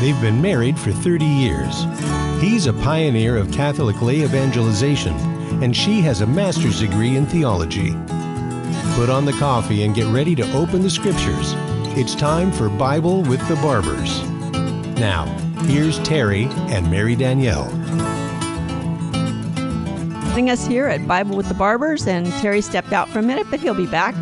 They've been married for 30 years. He's a pioneer of Catholic lay evangelization, and she has a master's degree in theology. Put on the coffee and get ready to open the scriptures. It's time for Bible with the Barbers. Now, here's Terry and Mary Danielle. Joining us here at Bible with the Barbers, and Terry stepped out for a minute, but he'll be back.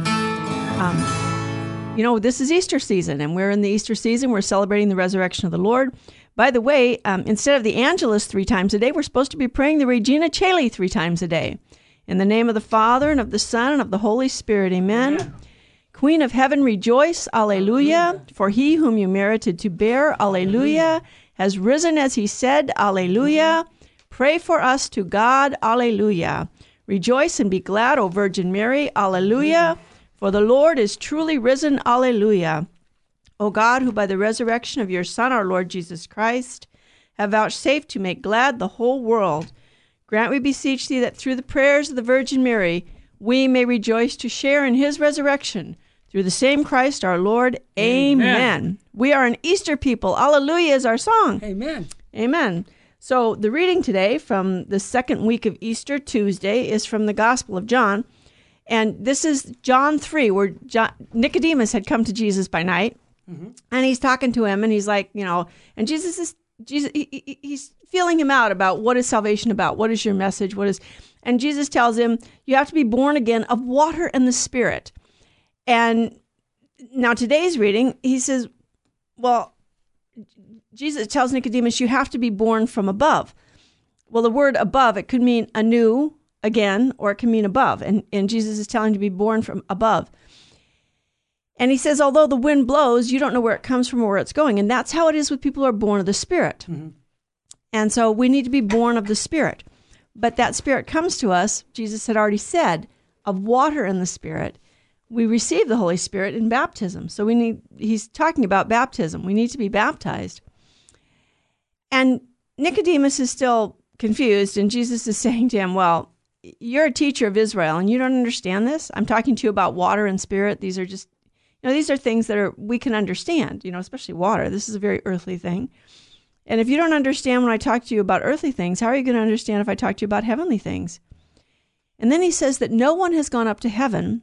This is Easter season, and we're in the Easter season. We're celebrating the resurrection of the Lord. By the way, instead of the Angelus 3 times a day, we're supposed to be praying the Regina Caeli 3 times a day. In the name of the Father, and of the Son, and of the Holy Spirit, amen. Amen. Queen of Heaven, rejoice, alleluia, for he whom you merited to bear, alleluia, has risen as he said, alleluia. Pray for us to God, alleluia. Rejoice and be glad, O Virgin Mary, alleluia. For the Lord is truly risen, alleluia. O God, who by the resurrection of your Son, our Lord Jesus Christ, have vouchsafed to make glad the whole world, grant, we beseech thee, that through the prayers of the Virgin Mary, we may rejoice to share in his resurrection. Through the same Christ our Lord, amen. Amen. We are an Easter people. Alleluia is our song. Amen. Amen. So the reading today from the second week of Easter Tuesday is from the Gospel of John. And this is John 3, where Nicodemus had come to Jesus by night, and he's talking to him, and he's like, and Jesus, he's feeling him out about what is salvation about, what is your message, and Jesus tells him, you have to be born again of water and the Spirit. And now today's reading, he says, well, Jesus tells Nicodemus, you have to be born from above. Well, the word above, it could mean anew, again, or it can mean above. And Jesus is telling him to be born from above. And he says, although the wind blows, you don't know where it comes from or where it's going. And that's how it is with people who are born of the Spirit. Mm-hmm. And so we need to be born of the Spirit. But that Spirit comes to us, Jesus had already said, of water and the Spirit. We receive the Holy Spirit in baptism. So he's talking about baptism. We need to be baptized. And Nicodemus is still confused, and Jesus is saying to him, well, you're a teacher of Israel, and you don't understand this? I'm talking to you about water and Spirit. These are just, these are things that we can understand, especially water. This is a very earthly thing. And if you don't understand when I talk to you about earthly things, how are you going to understand if I talk to you about heavenly things? And then he says that no one has gone up to heaven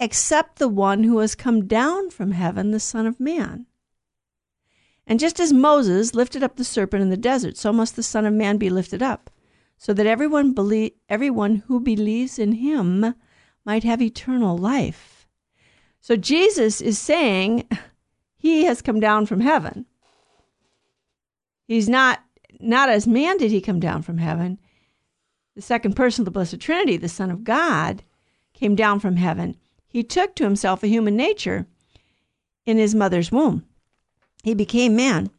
except the one who has come down from heaven, the Son of Man. And just as Moses lifted up the serpent in the desert, so must the Son of Man be lifted up, so that everyone who believes in him might have eternal life. So Jesus is saying he has come down from heaven. He's not as man did he come down from heaven. The second person of the Blessed Trinity, the Son of God, came down from heaven. He took to himself a human nature in his mother's womb. He became man.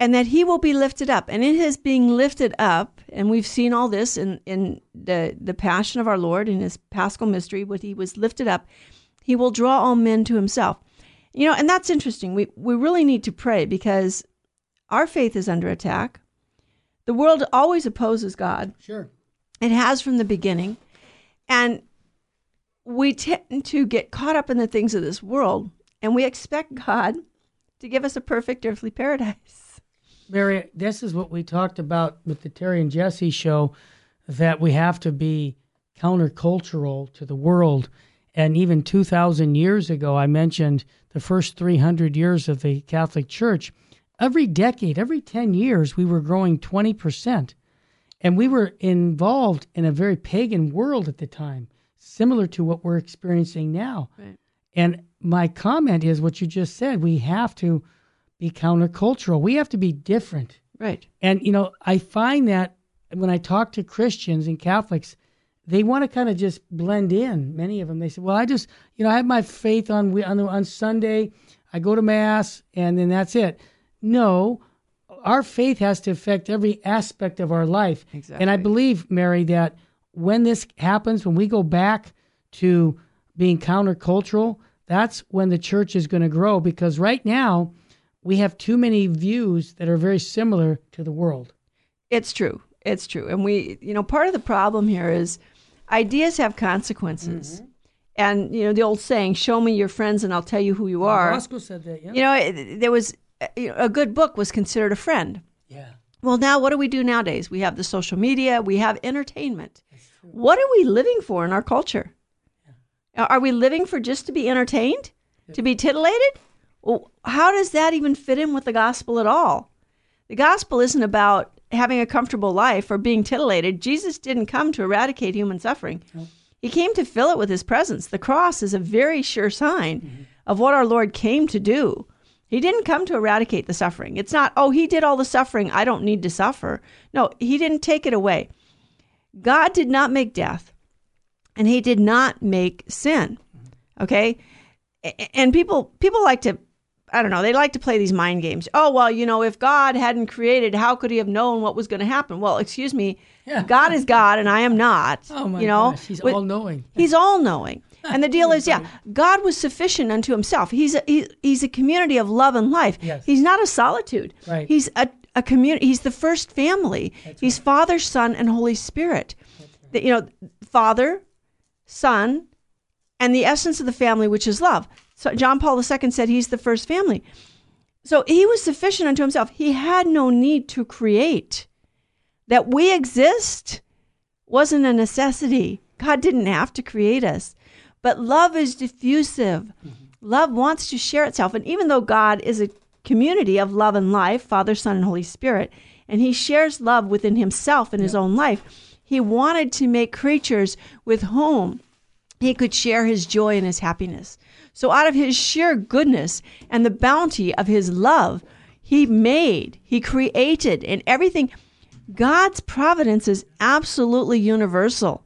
And that he will be lifted up. And in his being lifted up, and we've seen all this in the passion of our Lord, in his Paschal mystery, when he was lifted up, he will draw all men to himself. And that's interesting. We really need to pray, because our faith is under attack. The world always opposes God. Sure. It has from the beginning. And we tend to get caught up in the things of this world, and we expect God to give us a perfect earthly paradise. Mary, this is what we talked about with the Terry and Jesse show, that we have to be countercultural to the world. And even 2,000 years ago, I mentioned the first 300 years of the Catholic Church. Every decade, every 10 years, we were growing 20%. And we were involved in a very pagan world at the time, similar to what we're experiencing now. Right. And my comment is what you just said. We have to be countercultural. We have to be different. Right. And, I find that when I talk to Christians and Catholics, they want to kind of just blend in. Many of them, they say, well, I just, I have my faith on Sunday. I go to Mass, and then that's it. No, our faith has to affect every aspect of our life. Exactly. And I believe, Mary, that when this happens, when we go back to being countercultural, that's when the church is going to grow, because right now we have too many views that are very similar to the world. It's true. It's true. And we, part of the problem here is ideas have consequences. Mm-hmm. And, you know, the old saying, show me your friends and I'll tell you who you are. Roscoe said that, yeah. You know, there was, a good book was considered a friend. Yeah. Well, now what do we do nowadays? We have the social media. We have entertainment. What are we living for in our culture? Yeah. Are we living for just to be entertained? Yeah. To be titillated? Well, how does that even fit in with the gospel at all? The gospel isn't about having a comfortable life or being titillated. Jesus didn't come to eradicate human suffering. No. He came to fill it with his presence. The cross is a very sure sign mm-hmm. of what our Lord came to do. He didn't come to eradicate the suffering. It's not, oh, he did all the suffering. I don't need to suffer. No, he didn't take it away. God did not make death, and he did not make sin, okay? And people like to, I don't know, they like to play these mind games. Oh, well, you know, if God hadn't created, how could he have known what was going to happen? Well, excuse me, yeah. God is God and I am not. Oh my gosh, he's all-knowing. He's all-knowing. And the deal is, yeah, God was sufficient unto himself. He's a community of love and life. Yes. He's not a solitude. Right. He's a community. He's the first family. That's he's right. Father, Son, and Holy Spirit. Right. You know, Father, Son, and the essence of the family, which is love. So John Paul II said he's the first family. So he was sufficient unto himself. He had no need to create. That we exist wasn't a necessity. God didn't have to create us. But love is diffusive. Mm-hmm. Love wants to share itself. And even though God is a community of love and life, Father, Son, and Holy Spirit, and he shares love within himself and his own life, he wanted to make creatures with whom he could share his joy and his happiness. So out of his sheer goodness and the bounty of his love, he created, and everything. God's providence is absolutely universal.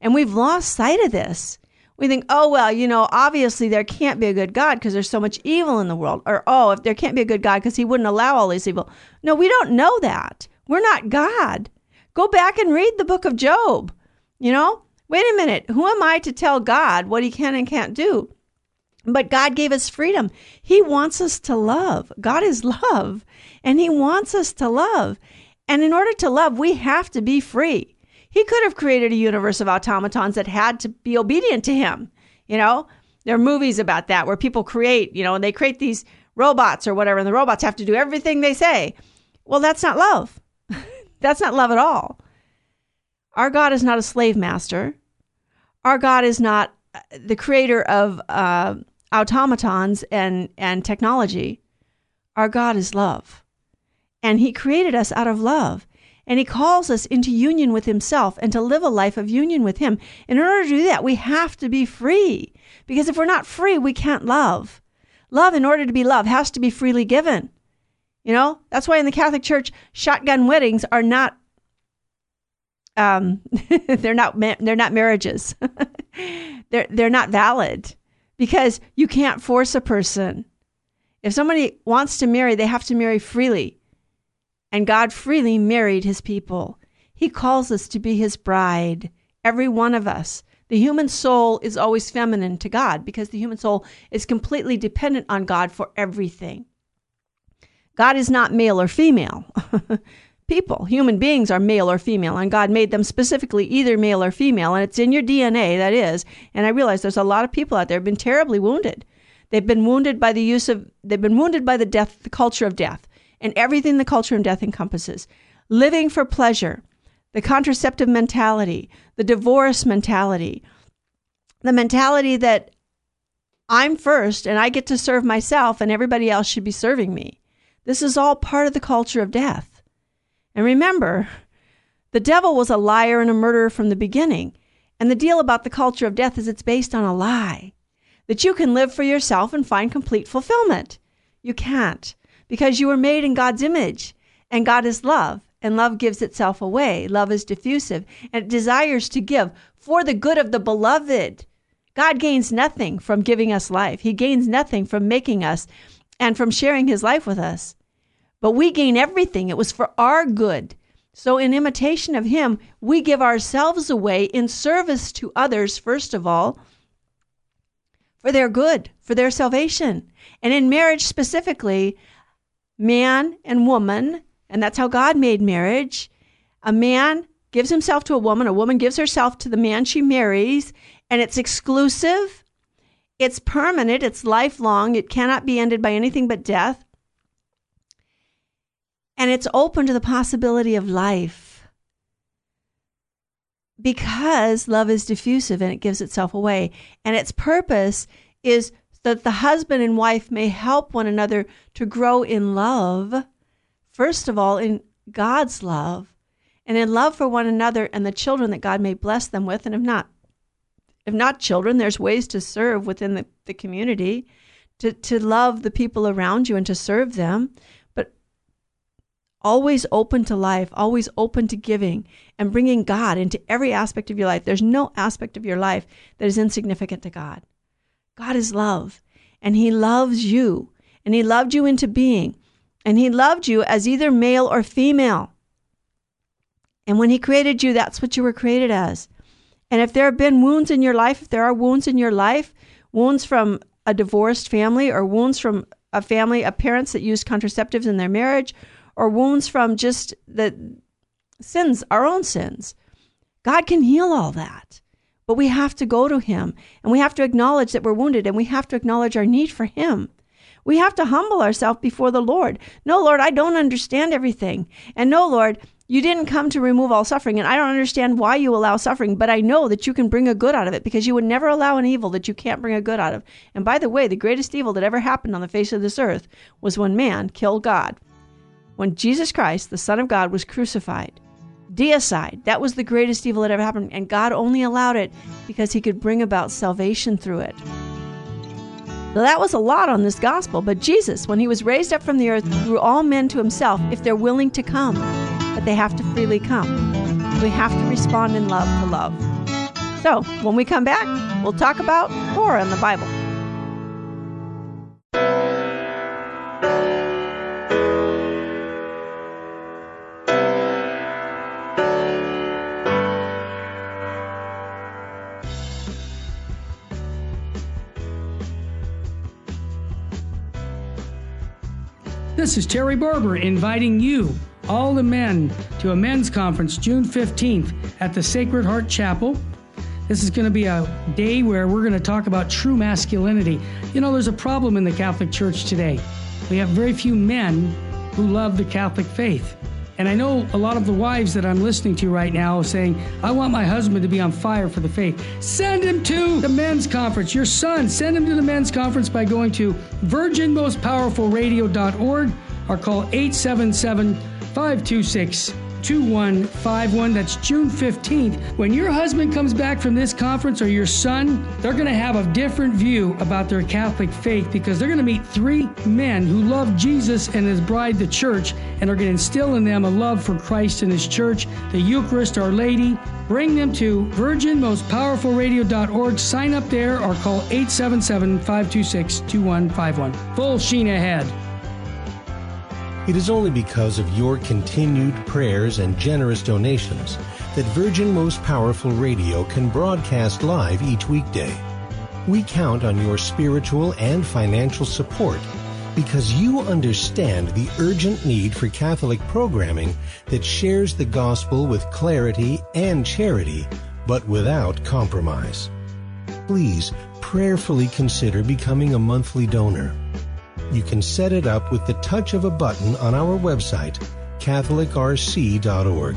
And we've lost sight of this. We think, oh, well, you know, obviously there can't be a good God because there's so much evil in the world. Or, oh, if there can't be a good God because he wouldn't allow all this evil. No, we don't know that. We're not God. Go back and read the book of Job. You know, wait a minute. Who am I to tell God what he can and can't do? But God gave us freedom. He wants us to love. God is love, and he wants us to love. And in order to love, we have to be free. He could have created a universe of automatons that had to be obedient to him. You know, there are movies about that where people create, you know, and they create these robots or whatever, and the robots have to do everything they say. Well, that's not love. That's not love at all. Our God is not a slave master. Our God is not the creator of automatons and technology. Our God is love. And he created us out of love. And he calls us into union with himself and to live a life of union with him. And in order to do that, we have to be free. Because if we're not free, we can't love. Love, in order to be loved, has to be freely given. You know, that's why in the Catholic Church, shotgun weddings are not, they're not marriages. They're not valid because you can't force a person. If somebody wants to marry, they have to marry freely. And God freely married his people. He calls us to be his bride, every one of us. The human soul is always feminine to God because the human soul is completely dependent on God for everything. God is not male or female. People, human beings are male or female, and God made them specifically either male or female, and it's in your DNA, that is. And I realize there's a lot of people out there who have been terribly wounded. They've been wounded by the culture of death. And everything the culture of death encompasses. Living for pleasure, the contraceptive mentality, the divorce mentality, the mentality that I'm first and I get to serve myself and everybody else should be serving me. This is all part of the culture of death. And remember, the devil was a liar and a murderer from the beginning. And the deal about the culture of death is it's based on a lie. That you can live for yourself and find complete fulfillment. You can't. Because you were made in God's image, and God is love, and love gives itself away. Love is diffusive, and it desires to give for the good of the beloved. God gains nothing from giving us life. He gains nothing from making us and from sharing his life with us. But we gain everything. It was for our good. So in imitation of him, we give ourselves away in service to others, first of all, for their good, for their salvation. And in marriage specifically, man and woman, and that's how God made marriage. A man gives himself to a woman gives herself to the man she marries, and it's exclusive, it's permanent, it's lifelong, it cannot be ended by anything but death, and it's open to the possibility of life because love is diffusive and it gives itself away, and its purpose is that the husband and wife may help one another to grow in love, first of all, in God's love, and in love for one another and the children that God may bless them with. And if not children, there's ways to serve within the community, to love the people around you and to serve them, but always open to life, always open to giving and bringing God into every aspect of your life. There's no aspect of your life that is insignificant to God. God is love, and he loves you, and he loved you into being, and he loved you as either male or female. And when he created you, that's what you were created as. And if there have been wounds in your life, if there are wounds in your life, wounds from a divorced family or wounds from a family of parents that used contraceptives in their marriage, or wounds from just the sins, our own sins, God can heal all that. But we have to go to him, and we have to acknowledge that we're wounded, and we have to acknowledge our need for him. We have to humble ourselves before the Lord. No, Lord, I don't understand everything. And no, Lord, you didn't come to remove all suffering, and I don't understand why you allow suffering, but I know that you can bring a good out of it, because you would never allow an evil that you can't bring a good out of. And by the way, the greatest evil that ever happened on the face of this earth was when man killed God. When Jesus Christ, the Son of God, was crucified, deicide, that was the greatest evil that ever happened, and God only allowed it because he could bring about salvation through it. Now, that was a lot on this gospel, but Jesus, when he was raised up from the earth, drew all men to himself if they're willing to come. But they have to freely come. We have to respond in love to love. So, when we come back, we'll talk about more in the Bible. This is Terry Barber inviting you, all the men, to a men's conference June 15th at the Sacred Heart Chapel. This is going to be a day where we're going to talk about true masculinity. You know, there's a problem in the Catholic Church today. We have very few men who love the Catholic faith. And I know a lot of the wives that I'm listening to right now are saying, I want my husband to be on fire for the faith. Send him to the men's conference. Your son, send him to the men's conference by going to virginmostpowerfulradio.org or call 877-526-2151. That's June 15th. When your husband comes back from this conference, or your son, they're going to have a different view about their Catholic faith, because they're going to meet three men who love Jesus and his bride, the church, and are going to instill in them a love for Christ and his church, the Eucharist, Our Lady. Bring them to virginmostpowerfulradio.org. Sign up there or call 877-526-2151. Full sheen ahead. It is only because of your continued prayers and generous donations that Virgin Most Powerful Radio can broadcast live each weekday. We count on your spiritual and financial support because you understand the urgent need for Catholic programming that shares the gospel with clarity and charity, but without compromise. Please prayerfully consider becoming a monthly donor. You can set it up with the touch of a button on our website, catholicrc.org.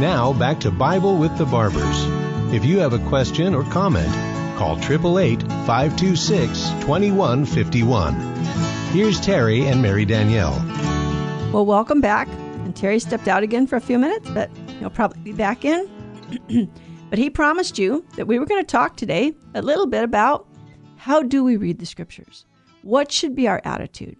Now back to Bible with the Barbers. If you have a question or comment, call 888-526-2151. Here's Terry and Mary Danielle. Well, welcome back. And Terry stepped out again for a few minutes, but he'll probably be back in. But he promised you that we were going to talk today a little bit about how do we read the scriptures? What should be our attitude?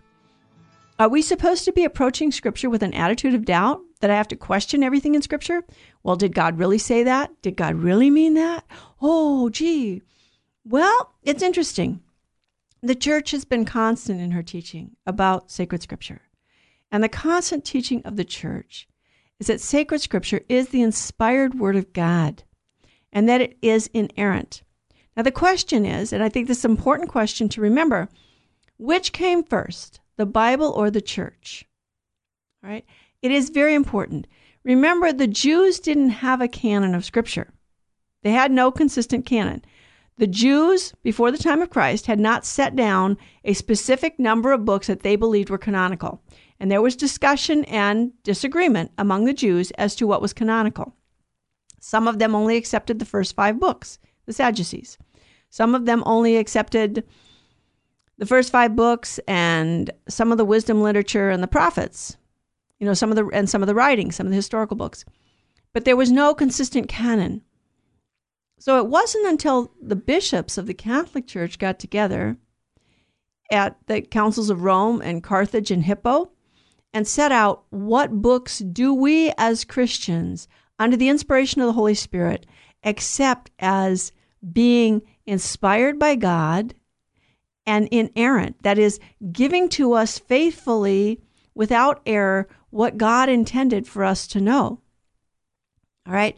Are we supposed to be approaching Scripture with an attitude of doubt, that I have to question everything in Scripture? Well, did God really say that? Did God really mean that? Oh, gee. Well, it's interesting. The Church has been constant in her teaching about sacred Scripture. And the constant teaching of the Church is that sacred Scripture is the inspired Word of God and that it is inerrant. Now, the question is, and I think this is an important question to remember, which came first, the Bible or the Church? All right? It is very important. Remember, the Jews didn't have a canon of Scripture. They had no consistent canon. The Jews, before the time of Christ, had not set down a specific number of books that they believed were canonical. And there was discussion and disagreement among the Jews as to what was canonical. Some of them only accepted the first 5 books, the Sadducees. Some of them only accepted the first 5 books and some of the wisdom literature and the prophets, you know, some of the writings, some of the historical books. But there was no consistent canon. So it wasn't until the bishops of the Catholic Church got together at the councils of Rome and Carthage and Hippo and set out, what books do we as Christians, under the inspiration of the Holy Spirit, accept as being inspired by God and inerrant, that is, giving to us faithfully, without error, what God intended for us to know. All right?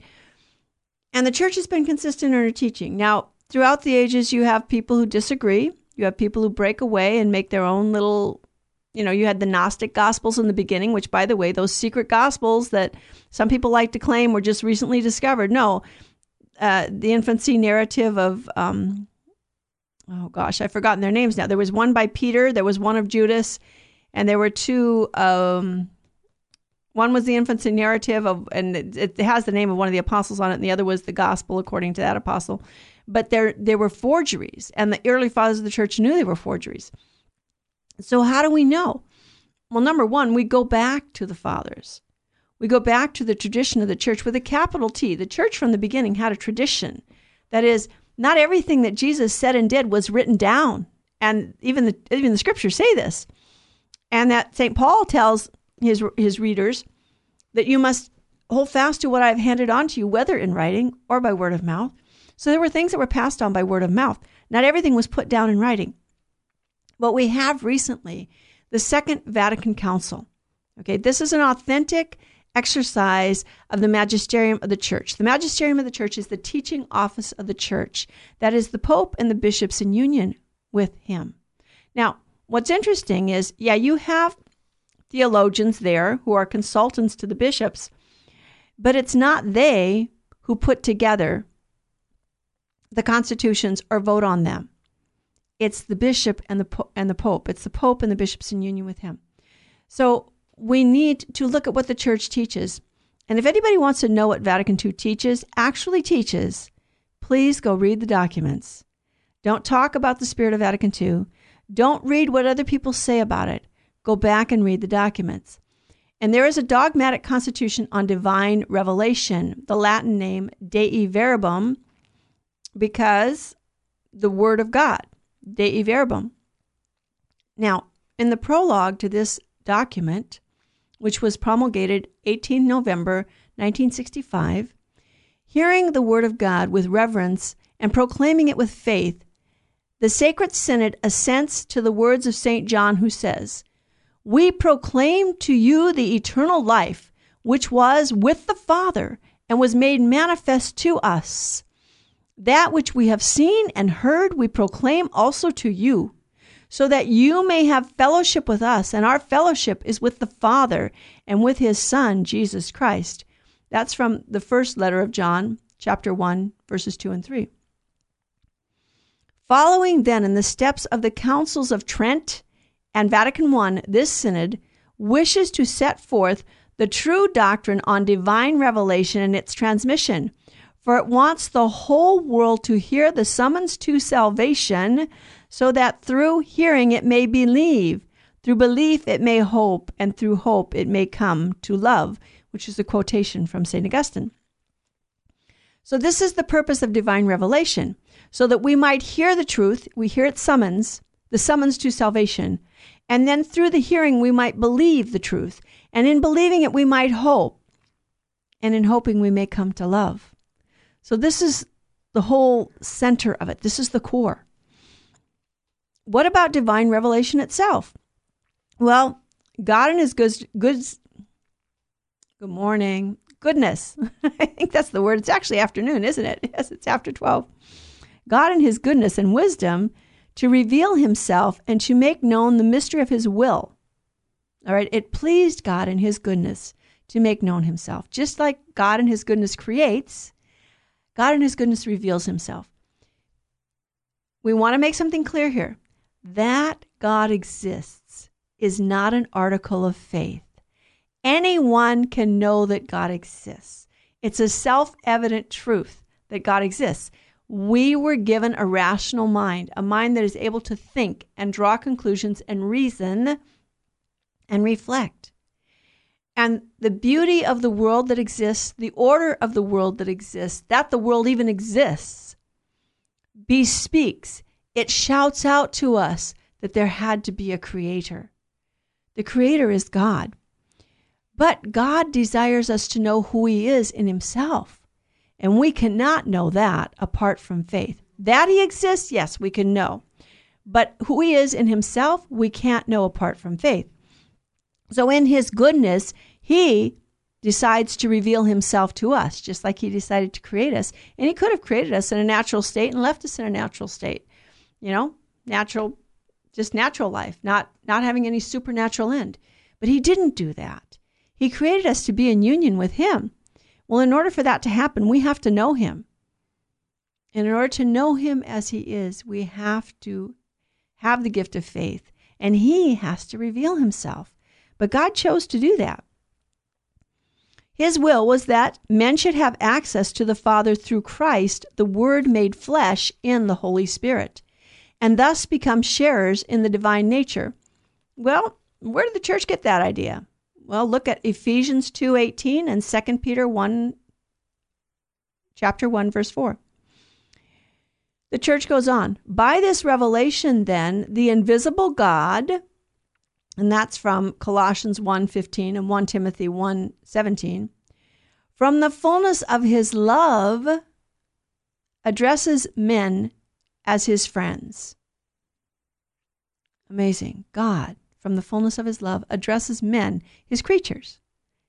And the Church has been consistent in her teaching. Now, throughout the ages, you have people who disagree. You have people who break away and make their own little, you know, you had the Gnostic Gospels in the beginning, which, by the way, those secret Gospels that some people like to claim were just recently discovered. No, the infancy narrative of... oh gosh, I've forgotten their names now. There was one by Peter, there was one of Judas, and there were 2. One was the infancy narrative of, and it has the name of one of the apostles on it, and the other was the gospel according to that apostle. But there were forgeries, and the early fathers of the Church knew they were forgeries. So how do we know? Well, number one, we go back to the fathers. We go back to the tradition of the Church with a capital T. The Church from the beginning had a tradition. That is, not everything that Jesus said and did was written down. And even the Scriptures say this. And that St. Paul tells his readers that you must hold fast to what I've handed on to you, whether in writing or by word of mouth. So there were things that were passed on by word of mouth. Not everything was put down in writing. But we have recently the Second Vatican Council. Okay, this is an authentic exercise of the magisterium of the Church. The magisterium of the Church is the teaching office of the Church. That is the Pope and the bishops in union with him. Now, what's interesting is, yeah, you have theologians there who are consultants to the bishops, but it's not they who put together the constitutions or vote on them. It's the bishop and the Pope. It's the Pope and the bishops in union with him. So we need to look at what the Church teaches. And if anybody wants to know what Vatican II actually teaches, please go read the documents. Don't talk about the spirit of Vatican II. Don't read what other people say about it. Go back and read the documents. And there is a dogmatic constitution on divine revelation, the Latin name Dei Verbum, because the Word of God, Dei Verbum. Now, in the prologue to this document, which was promulgated 18 November 1965, hearing the Word of God with reverence and proclaiming it with faith, the Sacred Synod assents to the words of St. John, who says, "We proclaim to you the eternal life, which was with the Father and was made manifest to us. That which we have seen and heard we proclaim also to you, so that you may have fellowship with us, and our fellowship is with the Father and with his Son, Jesus Christ." That's from the first letter of John, chapter 1, verses 2 and 3. Following then in the steps of the councils of Trent and Vatican I, this synod wishes to set forth the true doctrine on divine revelation and its transmission, for it wants the whole world to hear the summons to salvation, so that through hearing it may believe, through belief it may hope, and through hope it may come to love, which is the quotation from St. Augustine. So this is the purpose of divine revelation, so that we might hear the truth, we hear its summons, the summons to salvation. And then through the hearing, we might believe the truth. And in believing it, we might hope. And in hoping, we may come to love. So this is the whole center of it. This is the core. What about divine revelation itself? Well, God and his goodness. I think that's the word. It's actually afternoon, isn't it? Yes, it's after 12. God in his goodness and wisdom to reveal himself and to make known the mystery of his will. All right. It pleased God in his goodness to make known himself. Just like God in his goodness creates, God in his goodness reveals himself. We want to make something clear here. That God exists is not an article of faith. Anyone can know that God exists. It's a self-evident truth that God exists. We were given a rational mind, a mind that is able to think and draw conclusions and reason and reflect. And the beauty of the world that exists, the order of the world that exists, that the world even exists, bespeaks. It shouts out to us that there had to be a creator. The creator is God. But God desires us to know who he is in himself. And we cannot know that apart from faith. That he exists, yes, we can know. But who he is in himself, we can't know apart from faith. So in his goodness, he decides to reveal himself to us, just like he decided to create us. And he could have created us in a natural state and left us in a natural state. You know, natural, just natural life, not having any supernatural end. But he didn't do that. He created us to be in union with him. Well, in order for that to happen, we have to know him. And in order to know him as he is, we have to have the gift of faith. And he has to reveal himself. But God chose to do that. His will was that men should have access to the Father through Christ, the Word made flesh in the Holy Spirit, and thus become sharers in the divine nature. Well, where did the church get that idea? Well, look at Ephesians 2:18 and 2 Peter 1, chapter 1, verse 4. The church goes on. By this revelation, then, the invisible God, and that's from Colossians 1:15 and 1 Timothy 1:17, from the fullness of his love addresses men as his friends. Amazing. God, from the fullness of his love, addresses men, his creatures,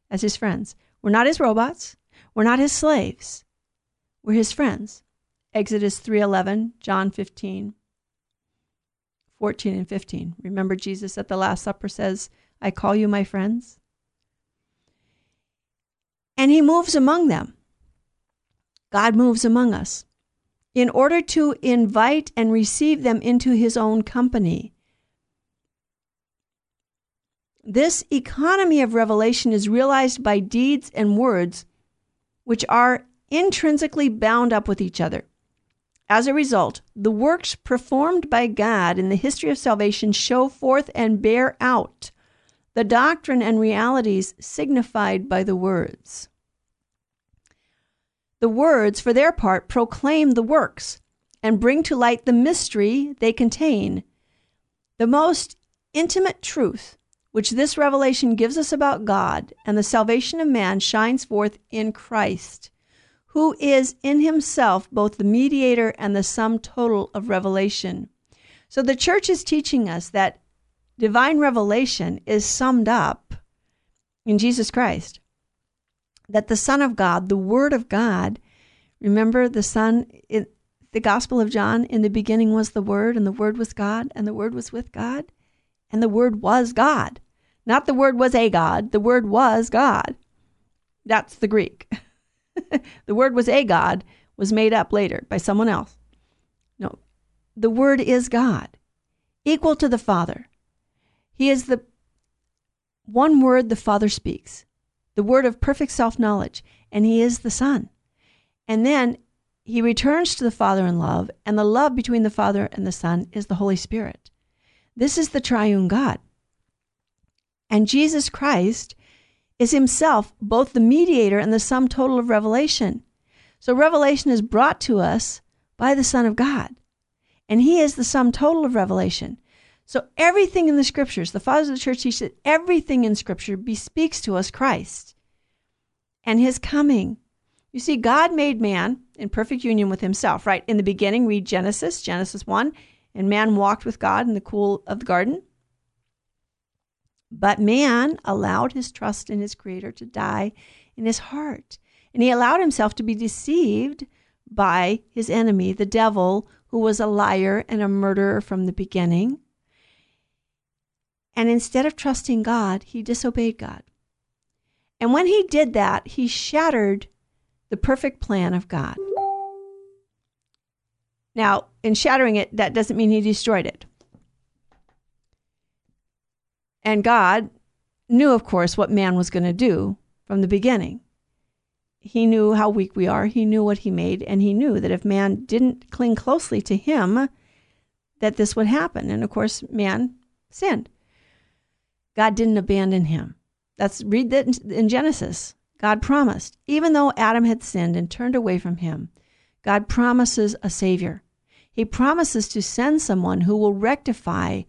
as his friends. We're not his robots. We're not his slaves. We're his friends. Exodus 3:11, John 15, 14 and 15. Remember Jesus at the Last Supper says, I call you my friends. And he moves among them. God moves among us in order to invite and receive them into his own company. This economy of revelation is realized by deeds and words, which are intrinsically bound up with each other. As a result, the works performed by God in the history of salvation show forth and bear out the doctrine and realities signified by the words. The words, for their part, proclaim the works and bring to light the mystery they contain, the most intimate truth which this revelation gives us about God and the salvation of man shines forth in Christ, who is in himself both the mediator and the sum total of revelation. So the church is teaching us that divine revelation is summed up in Jesus Christ, that the Son of God, the Word of God, remember the Son, in the Gospel of John, in the beginning was the Word, and the Word was God, and the Word was with God, and the Word was God. Not the Word was a God. The Word was God. That's the Greek. The Word was a God was made up later by someone else. No, the Word is God, equal to the Father. He is the one Word the Father speaks, the Word of perfect self-knowledge, and he is the Son. And then he returns to the Father in love, and the love between the Father and the Son is the Holy Spirit. This is the triune God. And Jesus Christ is himself both the mediator and the sum total of revelation. So revelation is brought to us by the Son of God. And he is the sum total of revelation. So everything in the Scriptures, the Fathers of the Church teach that everything in Scripture bespeaks to us Christ and his coming. You see, God made man in perfect union with himself, right? In the beginning, read Genesis, Genesis 1, and man walked with God in the cool of the garden. But man allowed his trust in his Creator to die in his heart. And he allowed himself to be deceived by his enemy, the devil, who was a liar and a murderer from the beginning. And instead of trusting God, he disobeyed God. And when he did that, he shattered the perfect plan of God. Now, in shattering it, that doesn't mean he destroyed it. And God knew, of course, what man was going to do from the beginning. He knew how weak we are. He knew what he made. And he knew that if man didn't cling closely to him, that this would happen. And, of course, man sinned. God didn't abandon him. Read that in Genesis. God promised. Even though Adam had sinned and turned away from him, God promises a Savior. He promises to send someone who will rectify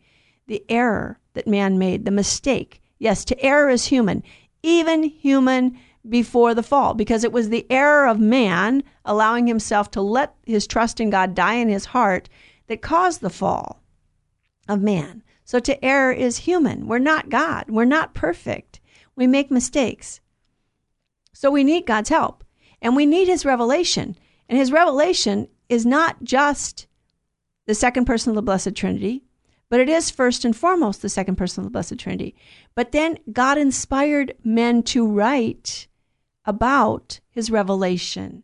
the error that man made, the mistake. Yes, to err is human, even human before the fall, because it was the error of man allowing himself to let his trust in God die in his heart that caused the fall of man. So to err is human. We're not God. We're not perfect. We make mistakes. So we need God's help, and we need his revelation. And his revelation is not just the second person of the Blessed Trinity, but it is first and foremost the second person of the Blessed Trinity. But then God inspired men to write about his revelation.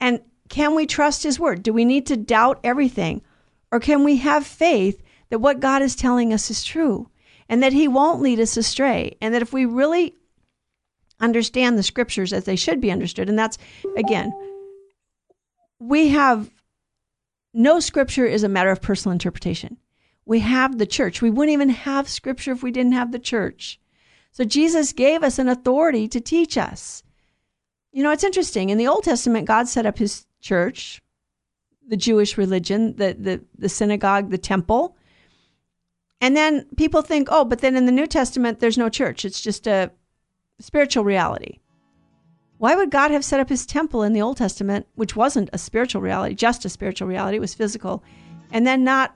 And can we trust his word? Do we need to doubt everything? Or can we have faith that what God is telling us is true, and that he won't lead us astray, and that if we really understand the Scriptures as they should be understood, and that's, again, we have no Scripture is a matter of personal interpretation. We have the church. We wouldn't even have Scripture if we didn't have the church. So Jesus gave us an authority to teach us. You know, it's interesting. In the Old Testament, God set up his church, the Jewish religion, the synagogue, the temple. And then people think, oh, but then in the New Testament, there's no church. It's just a spiritual reality. Why would God have set up his temple in the Old Testament, which wasn't a spiritual reality, just a spiritual reality, it was physical, and then not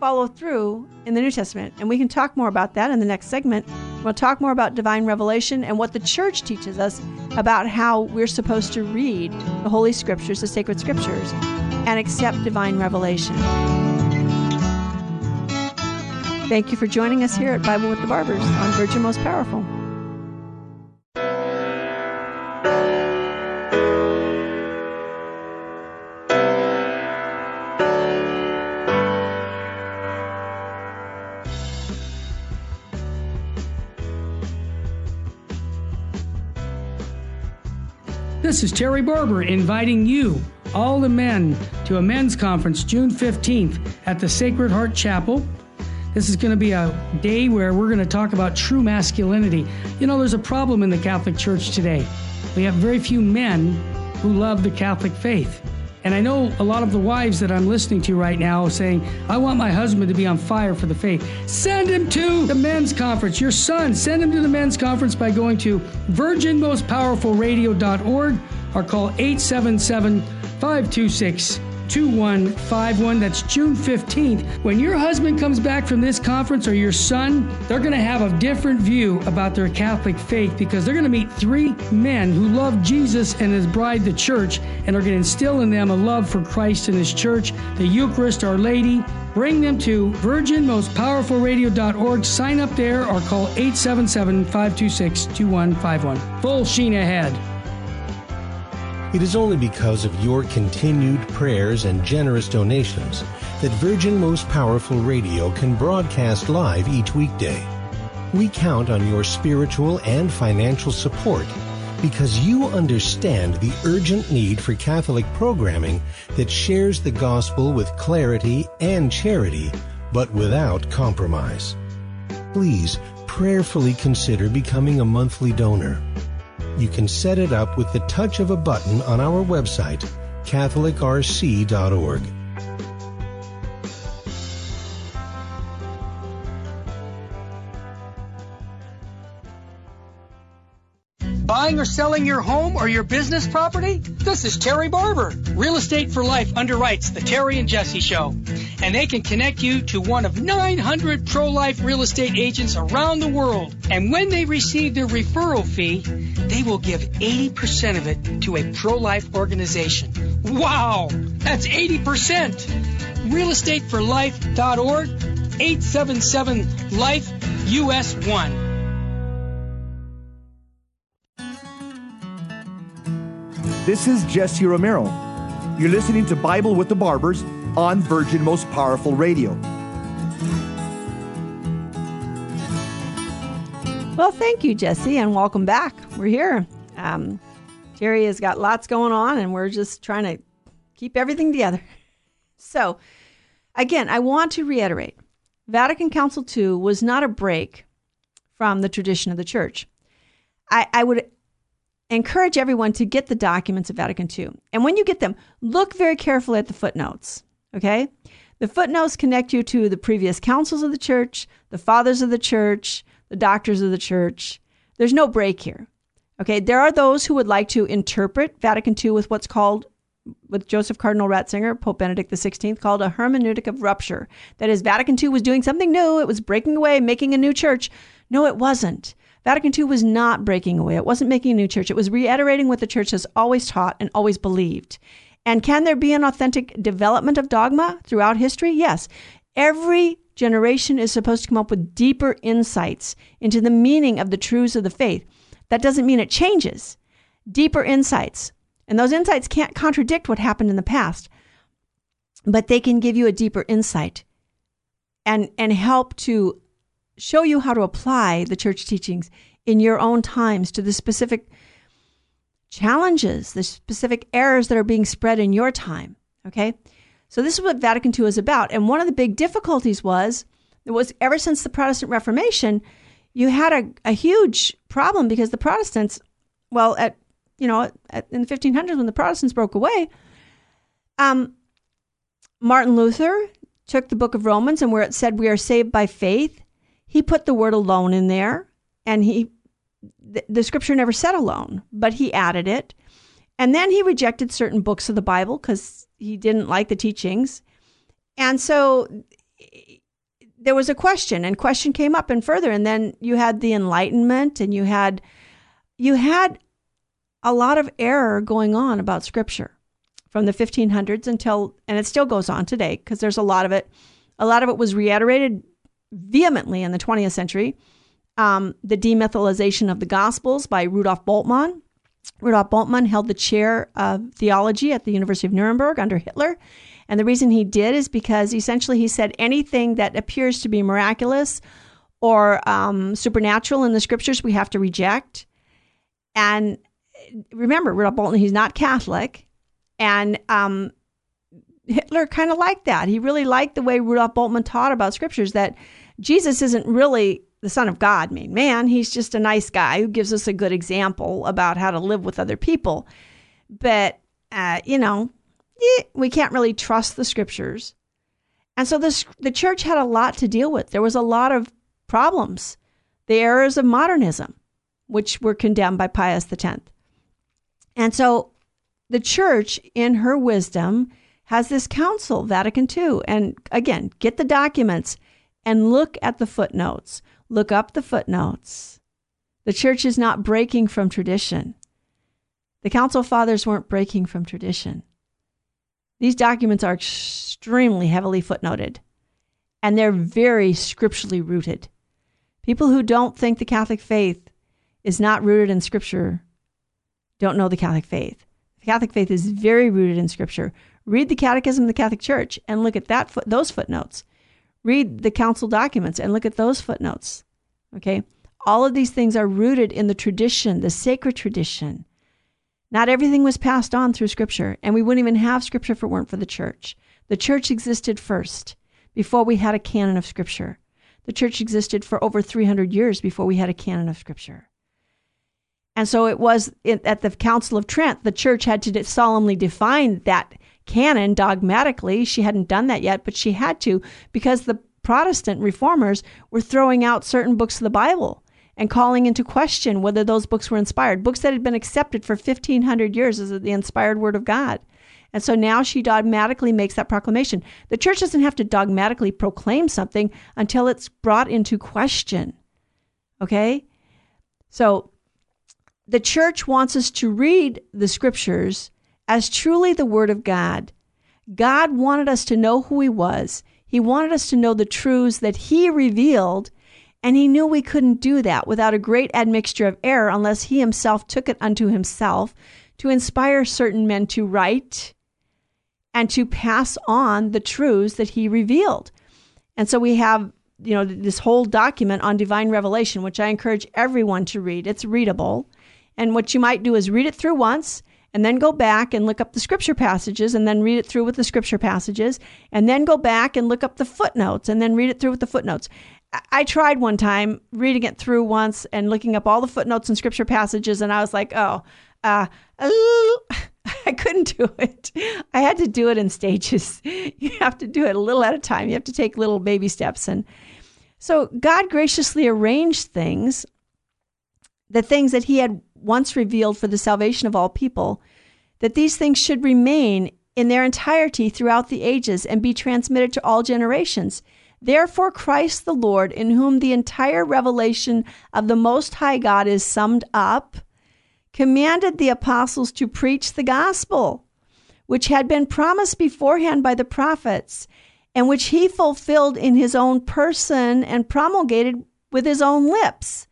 follow through in the New Testament? And we can talk more about that in the next segment. We'll talk more about divine revelation and what the church teaches us about how we're supposed to read the Holy Scriptures, the sacred Scriptures, and accept divine revelation. Thank you for joining us here at Bible with the Barbers on Virgin Most Powerful. This is Terry Barber inviting you, all the men, to a men's conference June 15th at the Sacred Heart Chapel. This is going to be a day where we're going to talk about true masculinity. You know, there's a problem in the Catholic Church today. We have very few men who love the Catholic faith. And I know a lot of the wives that I'm listening to right now saying, I want my husband to be on fire for the faith. Send him to the men's conference. Your son, send him to the men's conference by going to virginmostpowerfulradio.org or call 877-526-2151. That's June 15th. When your husband comes back from this conference or your son, they're going to have a different view about their Catholic faith because they're going to meet three men who love Jesus and his bride, the church, and are going to instill in them a love for Christ and his church, the Eucharist, Our Lady. Bring them to virginmostpowerfulradio.org. Sign up there or call 877-526-2151. Full sheen ahead. It is only because of your continued prayers and generous donations that Virgin Most Powerful Radio can broadcast live each weekday. We count on your spiritual and financial support because you understand the urgent need for Catholic programming that shares the gospel with clarity and charity, but without compromise. Please prayerfully consider becoming a monthly donor. You can set it up with the touch of a button on our website, catholicrc.org. Buying or selling your home or your business property? This is Terry Barber. Real Estate for Life underwrites the Terry and Jesse Show, and they can connect you to one of 900 pro-life real estate agents around the world. And when they receive their referral fee, they will give 80% of it to a pro-life organization. Wow! That's 80%! realestateforlife.org, 877-LIFE-US1. This is Jesse Romero. You're listening to Bible with the Barbers on Virgin Most Powerful Radio. Well, thank you, Jesse, and welcome back. We're here. Jerry has got lots going on, and we're just trying to keep everything together. So, again, I want to reiterate, Vatican Council II was not a break from the tradition of the Church. I would encourage everyone to get the documents of Vatican II. And when you get them, look very carefully at the footnotes, okay? The footnotes connect you to the previous councils of the Church, the fathers of the Church, the doctors of the Church. There's no break here, okay? There are those who would like to interpret Vatican II with what's called, with Joseph Cardinal Ratzinger, Pope Benedict XVI, called a hermeneutic of rupture. That is, Vatican II was doing something new. It was breaking away, making a new church. No, it wasn't. Vatican II was not breaking away. It wasn't making a new church. It was reiterating what the Church has always taught and always believed. And can there be an authentic development of dogma throughout history? Yes. Every generation is supposed to come up with deeper insights into the meaning of the truths of the faith. That doesn't mean it changes. Deeper insights. And those insights can't contradict what happened in the past, but they can give you a deeper insight and help to show you how to apply the Church teachings in your own times to the specific challenges, the specific errors that are being spread in your time, okay? So this is what Vatican II is about. And one of the big difficulties was ever since the Protestant Reformation, you had a huge problem because the Protestants, in the 1500s when the Protestants broke away, Martin Luther took the book of Romans and where it said we are saved by faith, he put the word alone in there, and the scripture never said alone, but he added it. And then he rejected certain books of the Bible because he didn't like the teachings. And so there was a question, and question came up and further, and then you had the Enlightenment, and you had a lot of error going on about scripture from the 1500s and it still goes on today because there's a lot of it. A lot of it was reiterated vehemently in the 20th century. The demythologization of the Gospels by Rudolf Bultmann. Rudolf Bultmann held the chair of theology at the University of Nuremberg under Hitler. And the reason he did is because essentially he said anything that appears to be miraculous or supernatural in the scriptures, we have to reject. And remember, Rudolf Bultmann, he's not Catholic. And Hitler kind of liked that. He really liked the way Rudolf Bultmann taught about scriptures, that Jesus isn't really the Son of God made man. He's just a nice guy who gives us a good example about how to live with other people. But, we can't really trust the scriptures. And so the Church had a lot to deal with. There was a lot of problems. The errors of modernism, which were condemned by Pius X. And so the Church, in her wisdom, has this council, Vatican II. And again, get the documents and look at the footnotes. Look up the footnotes. The Church is not breaking from tradition. The Council Fathers weren't breaking from tradition. These documents are extremely heavily footnoted, and they're very scripturally rooted. People who don't think the Catholic faith is not rooted in Scripture don't know the Catholic faith. The Catholic faith is very rooted in Scripture. Read the Catechism of the Catholic Church and look at those footnotes. Read the council documents and look at those footnotes. Okay? All of these things are rooted in the tradition, the sacred tradition. Not everything was passed on through Scripture, and we wouldn't even have Scripture if it weren't for the Church. The Church existed first, before we had a canon of Scripture. The Church existed for over 300 years before we had a canon of Scripture. And so it was at the Council of Trent, the Church had to solemnly define that canon dogmatically. She hadn't done that yet, but she had to because the Protestant reformers were throwing out certain books of the Bible and calling into question whether those books were inspired, books that had been accepted for 1,500 years as the inspired word of God. And so now she dogmatically makes that proclamation. The church doesn't have to dogmatically proclaim something until it's brought into question. Okay? So the church wants us to read the scriptures as truly the word of God. God wanted us to know who he was. He wanted us to know the truths that he revealed, and he knew we couldn't do that without a great admixture of error unless he himself took it unto himself to inspire certain men to write and to pass on the truths that he revealed. And so we have, you know, this whole document on divine revelation, which I encourage everyone to read. It's readable. And what you might do is read it through once and then go back and look up the scripture passages and then read it through with the scripture passages and then go back and look up the footnotes and then read it through with the footnotes. I tried one time reading it through once and looking up all the footnotes and scripture passages, and I was like, I couldn't do it. I had to do it in stages. You have to do it a little at a time. You have to take little baby steps. And so God graciously arranged things, the things that he had once revealed for the salvation of all people, that these things should remain in their entirety throughout the ages and be transmitted to all generations. Therefore, Christ the Lord, in whom the entire revelation of the Most High God is summed up, commanded the apostles to preach the gospel, which had been promised beforehand by the prophets, and which he fulfilled in his own person and promulgated with his own lips.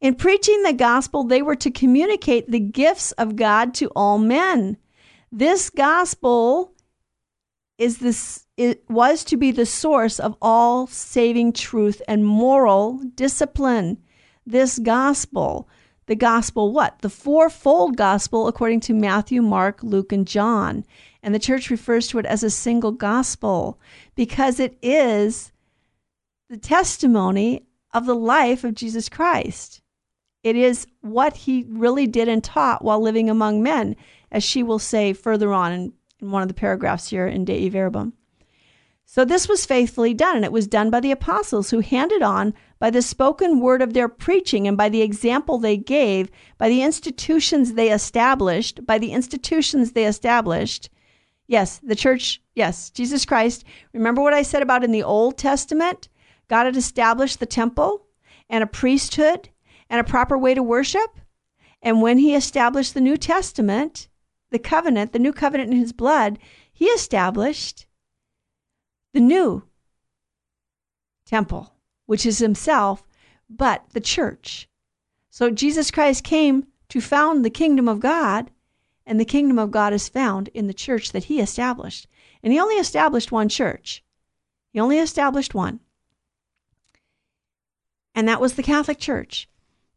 In preaching the gospel, they were to communicate the gifts of God to all men. This gospel was to be the source of all saving truth and moral discipline. This gospel, the gospel what? The fourfold gospel according to Matthew, Mark, Luke, and John. And the church refers to it as a single gospel because it is the testimony of the life of Jesus Christ. It is what he really did and taught while living among men, as she will say further on in one of the paragraphs here in Dei Verbum. So this was faithfully done, and it was done by the apostles, who handed on by the spoken word of their preaching and by the example they gave, by the institutions they established, Yes, the church, yes, Jesus Christ. Remember what I said about in the Old Testament? God had established the temple and a priesthood and a proper way to worship. And when he established the New Testament, the covenant, the new covenant in his blood, he established the new temple, which is himself, but the church. So Jesus Christ came to found the kingdom of God, and the kingdom of God is found in the church that he established. And he only established one church. He only established one. And that was the Catholic Church.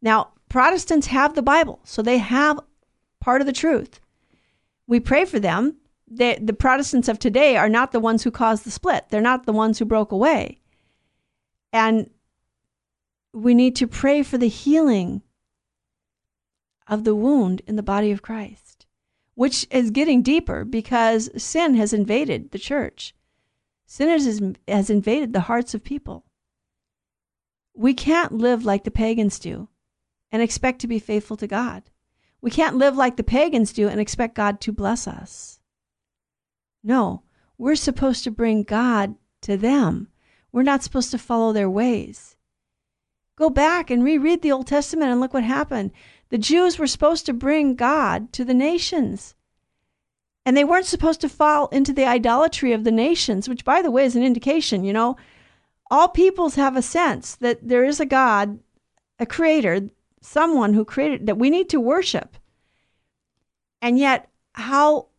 Now, Protestants have the Bible, so they have part of the truth. We pray for them. The Protestants of today are not the ones who caused the split. They're not the ones who broke away. And we need to pray for the healing of the wound in the body of Christ, which is getting deeper because sin has invaded the church. Sin has invaded the hearts of people. We can't live like the pagans do and expect to be faithful to God. We can't live like the pagans do and expect God to bless us. No, we're supposed to bring God to them. We're not supposed to follow their ways. Go back and reread the Old Testament and look what happened. The Jews were supposed to bring God to the nations. And they weren't supposed to fall into the idolatry of the nations, which, by the way, is an indication, you know. All peoples have a sense that there is a God, a creator, someone who created, that we need to worship. And yet, how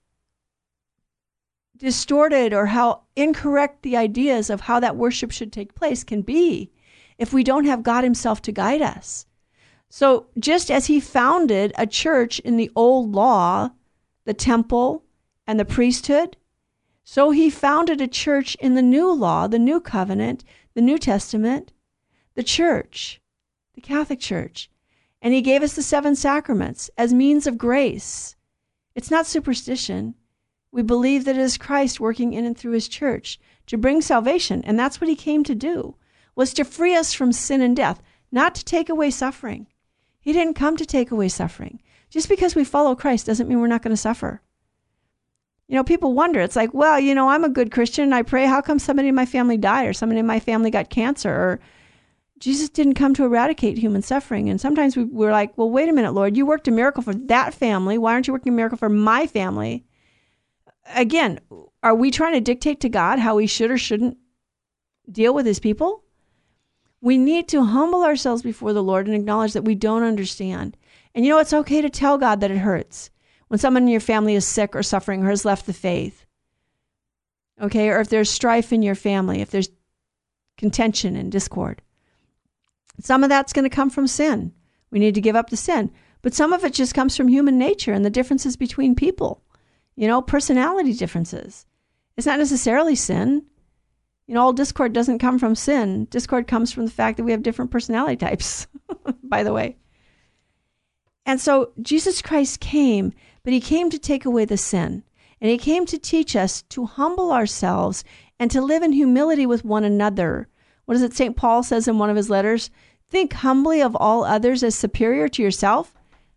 distorted or how incorrect the ideas of how that worship should take place can be if we don't have God himself to guide us. So just as he founded a church in the old law, the temple and the priesthood, so he founded a church in the new law, the new covenant, the New Testament, the church, the Catholic Church. And he gave us the seven sacraments as means of grace. It's not superstition. We believe that it is Christ working in and through his church to bring salvation. And that's what he came to do, was to free us from sin and death. not to take away suffering. He didn't come to take away suffering. Just because we follow Christ doesn't mean we're not going to suffer. You know, people wonder, it's like, well, you know, I'm a good Christian and I pray, how come somebody in my family died or somebody in my family got cancer? Or Jesus didn't come to eradicate human suffering. And sometimes we're like, well, wait a minute, Lord, you worked a miracle for that family. Why aren't you working a miracle for my family? Again, are we trying to dictate to God how he should or shouldn't deal with his people? We need to humble ourselves before the Lord and acknowledge that we don't understand. And you know, it's okay to tell God that it hurts when someone in your family is sick or suffering or has left the faith. Okay? Or if there's strife in your family, if there's contention and discord. Some of that's going to come from sin. We need to give up the sin. But some of it just comes from human nature and the differences between people. You know, personality differences. It's not necessarily sin. You know, all discord doesn't come from sin. Discord comes from the fact that we have different personality types, by the way. And so Jesus Christ came, but he came to take away the sin. And he came to teach us to humble ourselves and to live in humility with one another. What is it St. Paul says in one of his letters? Think humbly of all others as superior to yourself.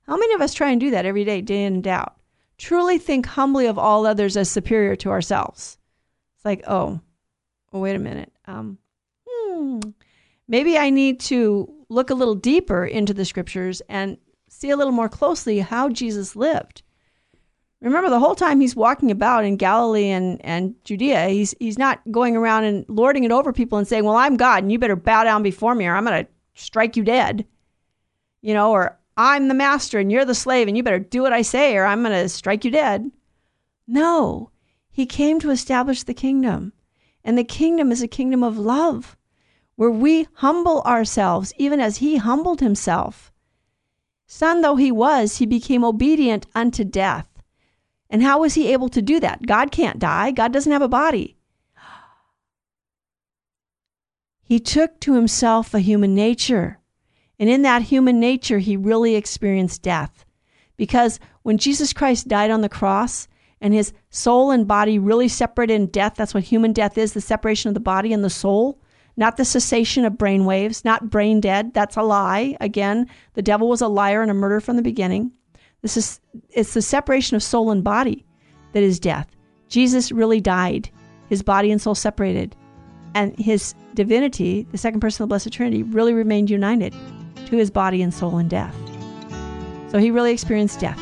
How many of us try and do that every day, day in and out? Truly think humbly of all others as superior to ourselves. It's like, oh, well, wait a minute. Maybe I need to look a little deeper into the scriptures and see a little more closely how Jesus lived. Remember, the whole time he's walking about in Galilee and Judea, he's not going around and lording it over people and saying, well, I'm God and you better bow down before me or I'm going to strike you dead. You know, or I'm the master and you're the slave and you better do what I say or I'm going to strike you dead. No, he came to establish the kingdom. And the kingdom is a kingdom of love where we humble ourselves even as he humbled himself. Son though he was, he became obedient unto death. And how was he able to do that? God can't die. God doesn't have a body. He took to himself a human nature. And in that human nature, he really experienced death. Because when Jesus Christ died on the cross and his soul and body really separated in death, that's what human death is, the separation of the body and the soul, not the cessation of brain waves, not brain dead. That's a lie. Again, the devil was a liar and a murderer from the beginning. It's the separation of soul and body that is death. Jesus really died, his body and soul separated. And his divinity, the second person of the Blessed Trinity, really remained united to his body and soul in death. So he really experienced death.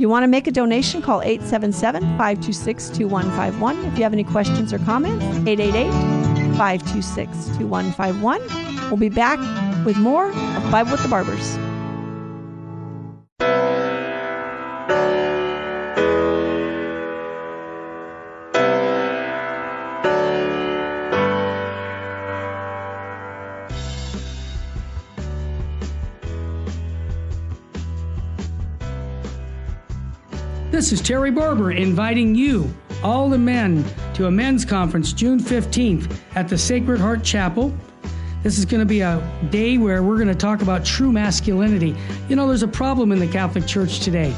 You want to make a donation? Call 877-526-2151. If you have any questions or comments, 888-526-2151. We'll be back with more of Bible with the Barbers. This is Terry Barber inviting you, all the men, to a men's conference June 15th at the Sacred Heart Chapel. This is going to be a day where we're going to talk about true masculinity. You know, there's a problem in the Catholic Church today.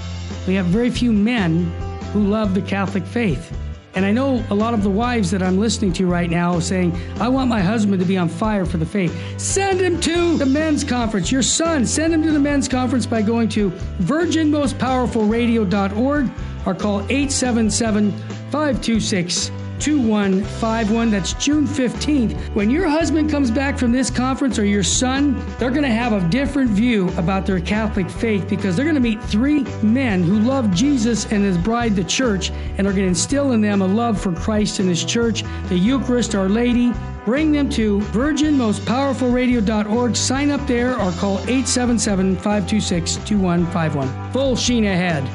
We have very few men who love the Catholic faith. And I know a lot of the wives that I'm listening to right now saying, I want my husband to be on fire for the faith. Send him to the men's conference. Your son, send him to the men's conference by going to virginmostpowerfulradio.org or call 877-526-2151. That's June 15th. When your husband comes back from this conference or your son, they're going to have a different view about their Catholic faith because they're going to meet three men who love Jesus and his bride, the church, and are going to instill in them a love for Christ and his church, the Eucharist, Our Lady. Bring them to virginmostpowerfulradio.org. Sign up there or call 877-526-2151. Full sheen ahead.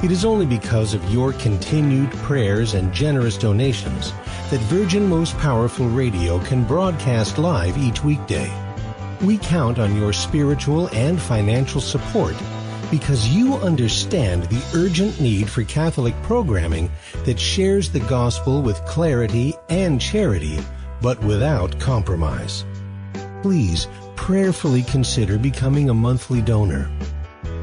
It is only because of your continued prayers and generous donations that Virgin Most Powerful Radio can broadcast live each weekday. We count on your spiritual and financial support because you understand the urgent need for Catholic programming that shares the gospel with clarity and charity, but without compromise. Please prayerfully consider becoming a monthly donor.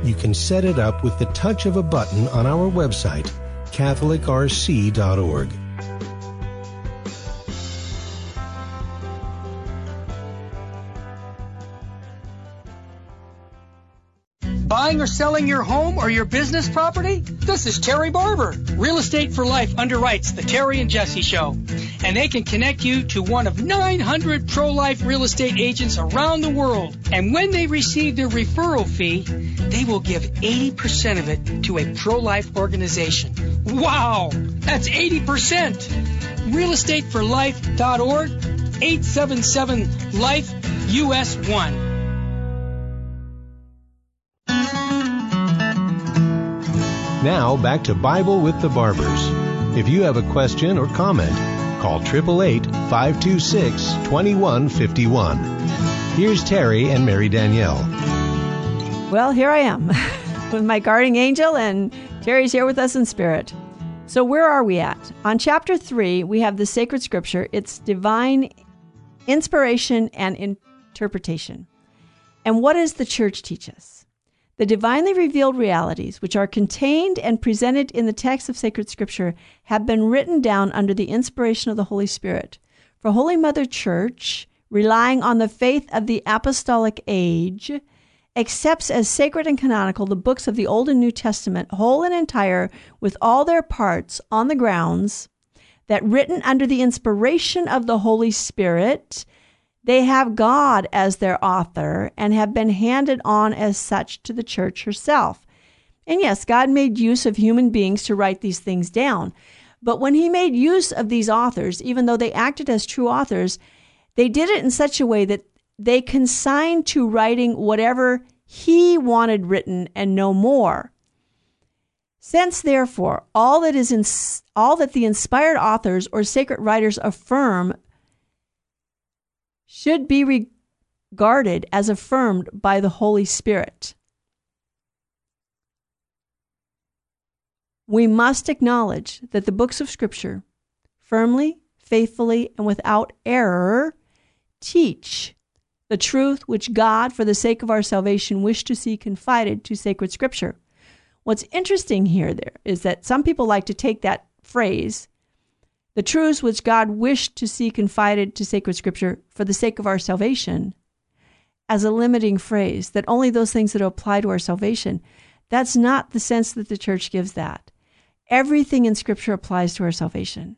You can set it up with the touch of a button on our website, catholicrc.org. Buying or selling your home or your business property? This is Terry Barber. Real Estate for Life underwrites the Terry and Jesse Show, and they can connect you to one of 900 pro-life real estate agents around the world. And when they receive their referral fee, they will give 80% of it to a pro-life organization. Wow, that's 80%. realestateforlife.org, 877-LIFE-US1. Now, back to Bible with the Barbers. If you have a question or comment, call 888-526-2151. Here's Terry and Mary Danielle. Well, here I am with my guarding angel, and Terry's here with us in spirit. So where are we at? On Chapter 3, we have the Sacred Scripture. It's divine inspiration and interpretation. And what does the Church teach us? The divinely revealed realities, which are contained and presented in the text of Sacred Scripture, have been written down under the inspiration of the Holy Spirit. For Holy Mother Church, relying on the faith of the apostolic age, accepts as sacred and canonical the books of the Old and New Testament, whole and entire, with all their parts, on the grounds that, written under the inspiration of the Holy Spirit, they have God as their author and have been handed on as such to the Church herself. And yes, God made use of human beings to write these things down. But when he made use of these authors, even though they acted as true authors, they did it in such a way that they consigned to writing whatever he wanted written and no more. Since, therefore, all that the inspired authors or sacred writers affirm should be regarded as affirmed by the Holy Spirit, we must acknowledge that the books of Scripture firmly, faithfully, and without error teach the truth which God, for the sake of our salvation, wished to see confided to Sacred Scripture. What's interesting here is that some people like to take that phrase, the truths which God wished to see confided to Sacred Scripture for the sake of our salvation, as a limiting phrase, that only those things that apply to our salvation. That's not the sense that the Church gives that. Everything in Scripture applies to our salvation.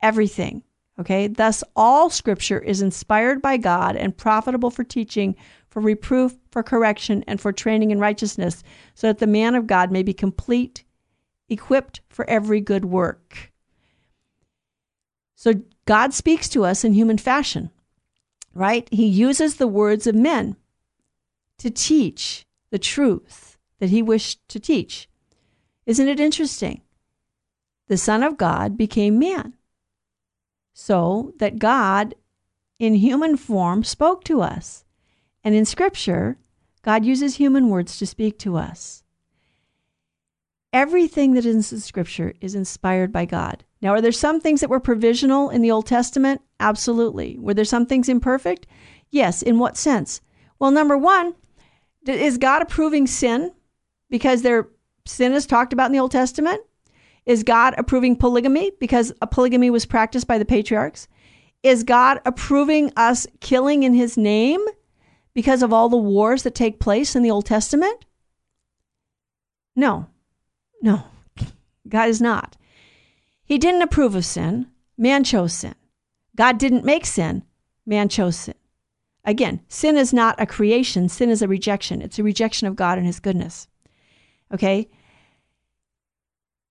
Everything. Okay? Thus, all Scripture is inspired by God and profitable for teaching, for reproof, for correction, and for training in righteousness, so that the man of God may be complete, equipped for every good work. So God speaks to us in human fashion, right? He uses the words of men to teach the truth that he wished to teach. Isn't it interesting? The Son of God became man so that God in human form spoke to us. And in Scripture, God uses human words to speak to us. Everything that is in Scripture is inspired by God. Now, are there some things that were provisional in the Old Testament? Absolutely. Were there some things imperfect? Yes. In what sense? Well, number one, is God approving sin because their sin is talked about in the Old Testament? Is God approving polygamy because a polygamy was practiced by the patriarchs? Is God approving us killing in his name because of all the wars that take place in the Old Testament? No. No. God is not. He didn't approve of sin. Man chose sin. God didn't make sin. Man chose sin. Again, sin is not a creation. Sin is a rejection. It's a rejection of God and his goodness. Okay?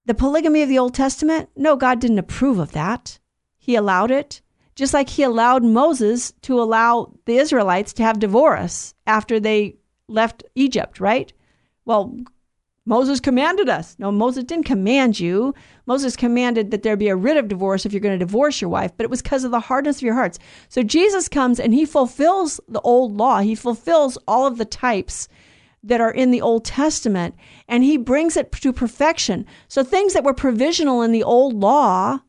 The polygamy of the Old Testament, no, God didn't approve of that. He allowed it. Just like he allowed Moses to allow the Israelites to have divorce after they left Egypt, right? Well, Moses commanded us. No, Moses didn't command you. Moses commanded that there be a writ of divorce if you're going to divorce your wife, but it was because of the hardness of your hearts. So Jesus comes and he fulfills the old law. He fulfills all of the types that are in the Old Testament, and he brings it to perfection. So things that were provisional in the old law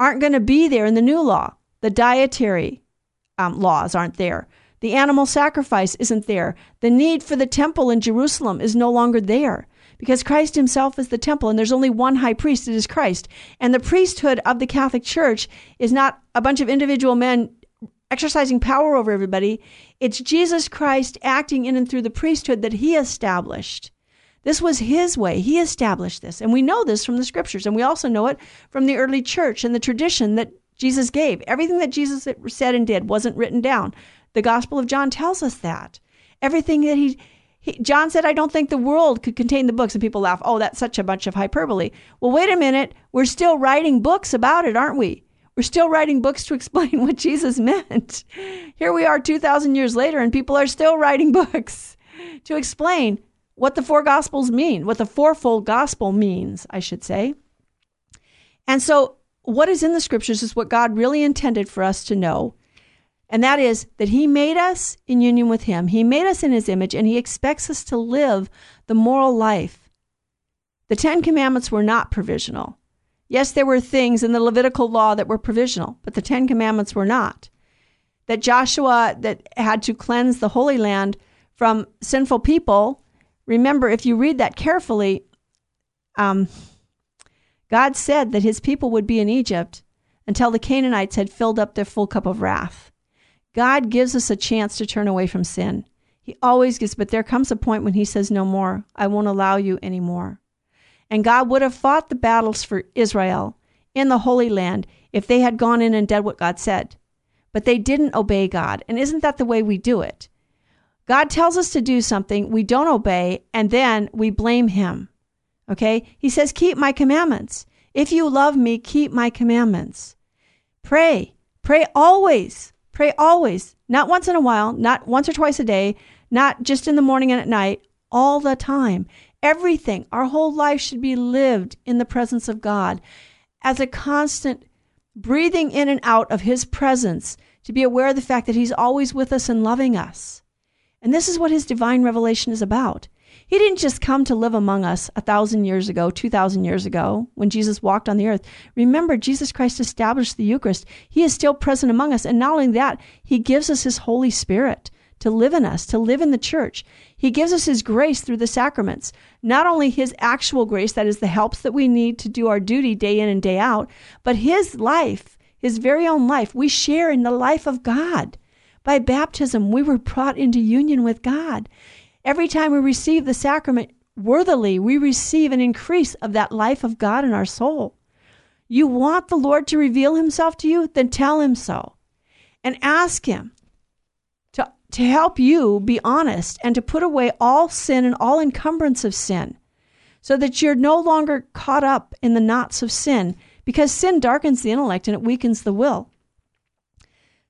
aren't going to be there in the new law. The dietary laws aren't there. The animal sacrifice isn't there. The need for the temple in Jerusalem is no longer there, because Christ himself is the temple, and there's only one high priest, it is Christ. And the priesthood of the Catholic Church is not a bunch of individual men exercising power over everybody. It's Jesus Christ acting in and through the priesthood that he established. This was his way. He established this. And we know this from the scriptures. And we also know it from the early church and the tradition that Jesus gave. Everything that Jesus said and did wasn't written down. The Gospel of John tells us that. Everything that John said, I don't think the world could contain the books. And people laugh, oh, that's such a bunch of hyperbole. Well, wait a minute. We're still writing books about it, aren't we? We're still writing books to explain what Jesus meant. Here we are 2,000 years later, and people are still writing books to explain what the four Gospels mean, what the fourfold gospel means, I should say. And so what is in the scriptures is what God really intended for us to know. And that is that he made us in union with him. He made us in his image, and he expects us to live the moral life. The Ten Commandments were not provisional. Yes, there were things in the Levitical law that were provisional, but the Ten Commandments were not. That Joshua that had to cleanse the Holy Land from sinful people. Remember, if you read that carefully, God said that his people would be in Egypt until the Canaanites had filled up their full cup of wrath. God gives us a chance to turn away from sin. He always gives, but there comes a point when he says, no more, I won't allow you anymore. And God would have fought the battles for Israel in the Holy Land if they had gone in and done what God said. But they didn't obey God. And isn't that the way we do it? God tells us to do something, we don't obey, and then we blame him. Okay? He says, keep my commandments. If you love me, keep my commandments. Pray. Pray always. Pray always. Not once in a while, not once or twice a day, not just in the morning and at night, all the time. Everything. Our whole life should be lived in the presence of God as a constant breathing in and out of his presence to be aware of the fact that he's always with us and loving us. And this is what his divine revelation is about. He didn't just come to live among us 1,000 years ago, 2,000 years ago, when Jesus walked on the earth. Remember, Jesus Christ established the Eucharist. He is still present among us. And not only that, he gives us his Holy Spirit to live in us, to live in the church. He gives us his grace through the sacraments. Not only his actual grace, that is the helps that we need to do our duty day in and day out, but his life, his very own life. We share in the life of God. By baptism, we were brought into union with God. Every time we receive the sacrament worthily, we receive an increase of that life of God in our soul. You want the Lord to reveal himself to you? Then tell him so. And ask him to help you be honest and to put away all sin and all encumbrance of sin so that you're no longer caught up in the knots of sin, because sin darkens the intellect and it weakens the will.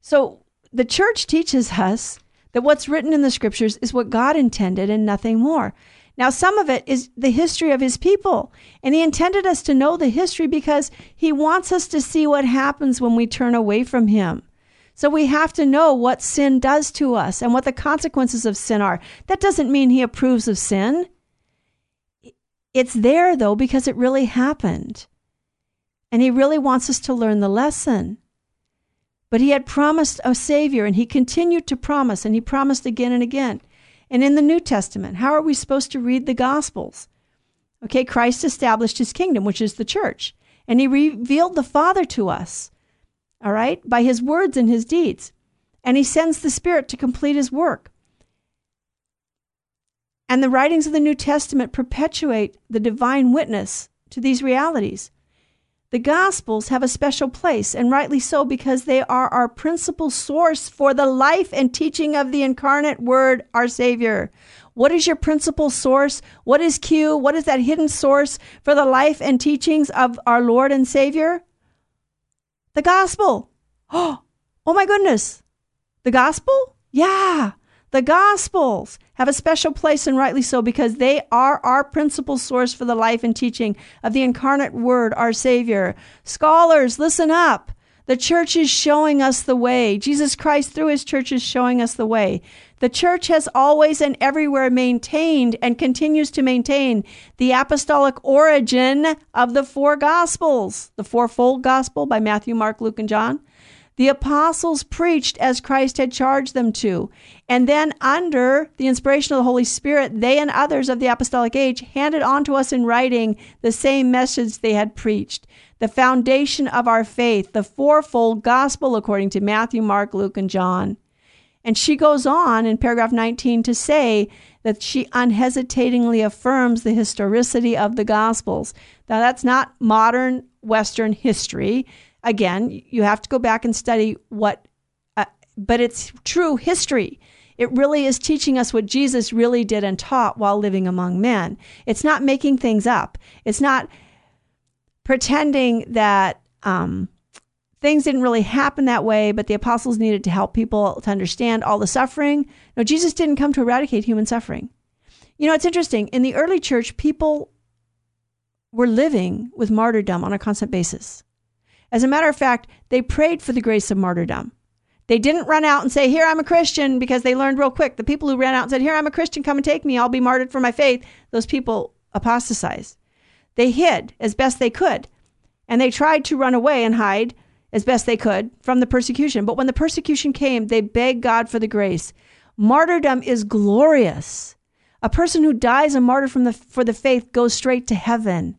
So, the church teaches us that what's written in the scriptures is what God intended and nothing more. Now, some of it is the history of his people, and he intended us to know the history because he wants us to see what happens when we turn away from him. So we have to know what sin does to us and what the consequences of sin are. That doesn't mean he approves of sin. It's there, though, because it really happened, and he really wants us to learn the lesson. But he had promised a Savior, and he continued to promise, and he promised again and again. And in the New Testament, how are we supposed to read the Gospels? Okay, Christ established his kingdom, which is the church, and he revealed the Father to us, all right, by his words and his deeds. And he sends the Spirit to complete his work. And the writings of the New Testament perpetuate the divine witness to these realities. The Gospels have a special place, and rightly so, because they are our principal source for the life and teaching of the incarnate Word, our Savior. What is your principal source? What is Q? What is that hidden source for the life and teachings of our Lord and Savior? The Gospel. Oh my goodness. The Gospel? Yeah. The Gospels have a special place, and rightly so, because they are our principal source for the life and teaching of the incarnate Word, our Savior. Scholars, listen up. The church is showing us the way. Jesus Christ, through his church, is showing us the way. The church has always and everywhere maintained and continues to maintain the apostolic origin of the four Gospels, the fourfold gospel by Matthew, Mark, Luke, and John, The apostles preached as Christ had charged them to. And then under the inspiration of the Holy Spirit, they and others of the apostolic age handed on to us in writing the same message they had preached. The foundation of our faith, the fourfold gospel according to Matthew, Mark, Luke, and John. And she goes on in paragraph 19 to say that she unhesitatingly affirms the historicity of the Gospels. Now, that's not modern Western history. Again, you have to go back and study what, but it's true history. It really is teaching us what Jesus really did and taught while living among men. It's not making things up. It's not pretending that things didn't really happen that way, but the apostles needed to help people to understand all the suffering. No, Jesus didn't come to eradicate human suffering. You know, it's interesting. In the early church, people were living with martyrdom on a constant basis. As a matter of fact, they prayed for the grace of martyrdom. They didn't run out and say, here, I'm a Christian, because they learned real quick. The people who ran out and said, here, I'm a Christian, come and take me, I'll be martyred for my faith, those people apostatized. They hid as best they could, and they tried to run away and hide as best they could from the persecution. But when the persecution came, they begged God for the grace. Martyrdom is glorious. A person who dies a martyr for the faith goes straight to heaven.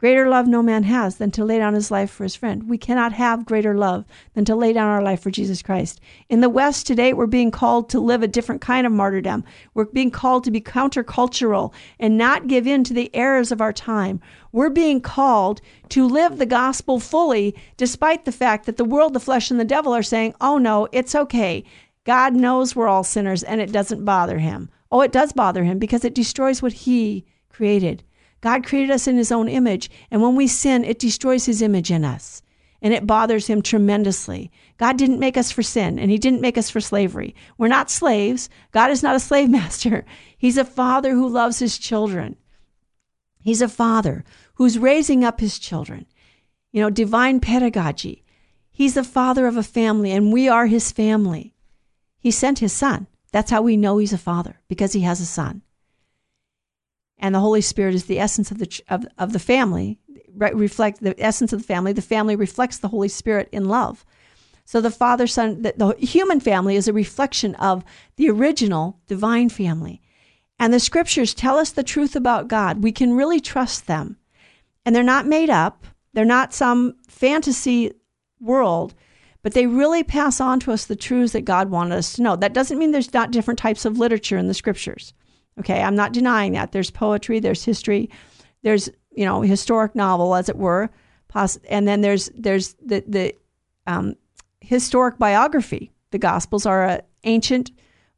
Greater love no man has than to lay down his life for his friend. We cannot have greater love than to lay down our life for Jesus Christ. In the West today, we're being called to live a different kind of martyrdom. We're being called to be countercultural and not give in to the errors of our time. We're being called to live the gospel fully, despite the fact that the world, the flesh, and the devil are saying, oh no, it's okay. God knows we're all sinners and it doesn't bother him. Oh, it does bother him because it destroys what he created. God created us in his own image, and when we sin, it destroys his image in us, and it bothers him tremendously. God didn't make us for sin, and he didn't make us for slavery. We're not slaves. God is not a slave master. He's a father who loves his children. He's a father who's raising up his children. You know, divine pedagogy. He's the father of a family, and we are his family. He sent his son. That's how we know he's a father, because he has a son. And the Holy Spirit is the essence of the family, right? Reflect the essence of the family. The family reflects the Holy Spirit in love. So the Father, Son, the human family is a reflection of the original divine family. And the scriptures tell us the truth about God. We can really trust them. And they're not made up. They're not some fantasy world, but they really pass on to us the truths that God wanted us to know. That doesn't mean there's not different types of literature in the scriptures. Okay, I'm not denying that. There's poetry, there's history, there's, you know, historic novel, as it were, and then there's the historic biography. The Gospels are an ancient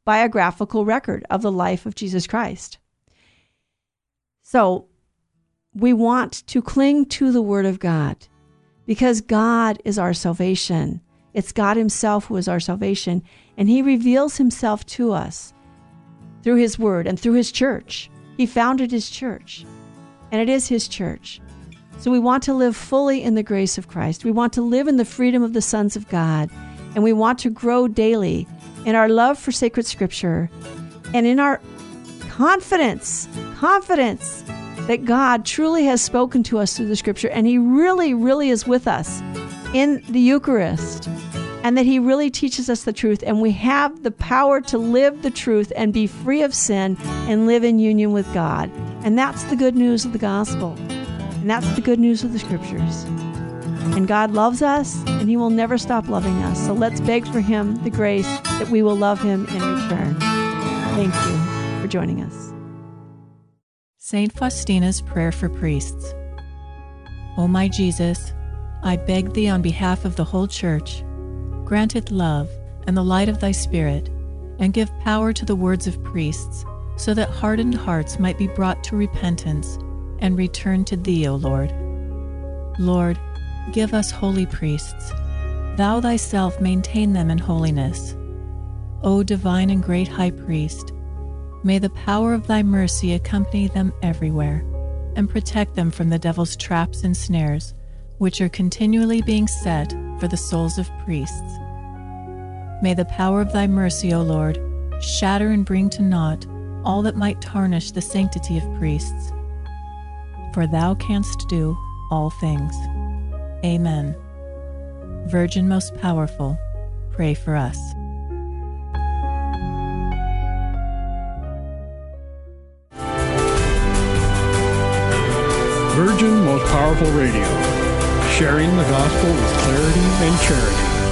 biographical record of the life of Jesus Christ. So we want to cling to the Word of God because God is our salvation. It's God himself who is our salvation, and he reveals himself to us through his word and through his church. He founded his church, and it is his church. So we want to live fully in the grace of Christ. We want to live in the freedom of the sons of God, and we want to grow daily in our love for sacred scripture and in our confidence that God truly has spoken to us through the scripture, and he really, really is with us in the Eucharist, and that he really teaches us the truth, and we have the power to live the truth and be free of sin and live in union with God. And that's the good news of the gospel. And that's the good news of the scriptures. And God loves us, and he will never stop loving us. So let's beg for him the grace that we will love him in return. Thank you for joining us. St. Faustina's Prayer for Priests. O my Jesus, I beg thee on behalf of the whole church, grant it love and the light of thy Spirit, and give power to the words of priests, so that hardened hearts might be brought to repentance and return to thee, O Lord. Lord, give us holy priests. Thou thyself maintain them in holiness. O divine and great High Priest, may the power of thy mercy accompany them everywhere, and protect them from the devil's traps and snares, which are continually being set for the souls of priests. May the power of thy mercy, O Lord, shatter and bring to naught all that might tarnish the sanctity of priests. For thou canst do all things. Amen. Virgin Most Powerful, pray for us. Virgin Most Powerful Radio, sharing the gospel with clarity and charity.